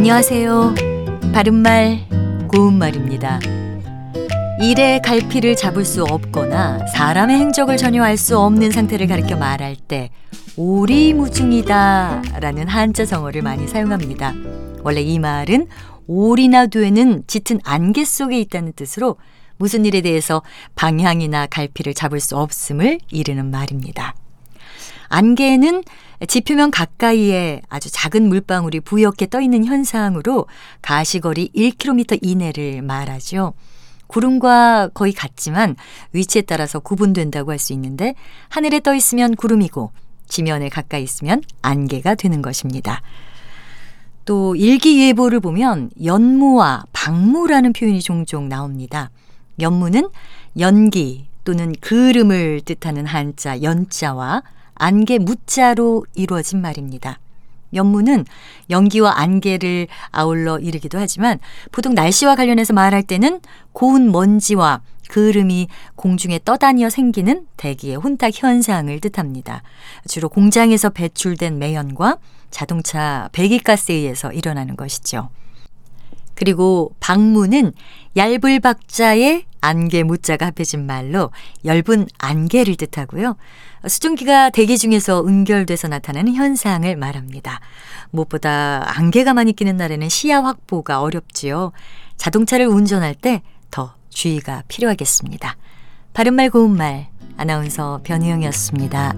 안녕하세요. 바른말 고운말입니다. 일의 갈피를 잡을 수 없거나 사람의 행적을 전혀 알 수 없는 상태를 가리켜 말할 때 오리무중이다 라는 한자성어를 많이 사용합니다. 원래 이 말은 오리나 되는 짙은 안개 속에 있다는 뜻으로 무슨 일에 대해서 방향이나 갈피를 잡을 수 없음을 이르는 말입니다. 안개는 지표면 가까이에 아주 작은 물방울이 부옇게 떠있는 현상으로 가시거리 1km 이내를 말하죠. 구름과 거의 같지만 위치에 따라서 구분된다고 할 수 있는데 하늘에 떠있으면 구름이고 지면에 가까이 있으면 안개가 되는 것입니다. 또 일기예보를 보면 연무와 박무라는 표현이 종종 나옵니다. 연무는 연기 또는 그름을 뜻하는 한자 연자와 안개 무자로 이루어진 말입니다. 연무는 연기와 안개를 아울러 이르기도 하지만 보통 날씨와 관련해서 말할 때는 고운 먼지와 그름이 공중에 떠다니어 생기는 대기의 혼탁 현상을 뜻합니다. 주로 공장에서 배출된 매연과 자동차 배기가스에 의해서 일어나는 것이죠. 그리고 박무는 얇을 박자에 안개 무자가 합해진 말로 얇은 안개를 뜻하고요. 수증기가 대기 중에서 응결돼서 나타나는 현상을 말합니다. 무엇보다 안개가 많이 끼는 날에는 시야 확보가 어렵지요. 자동차를 운전할 때 더 주의가 필요하겠습니다. 바른말 고운말 아나운서 변희영이었습니다.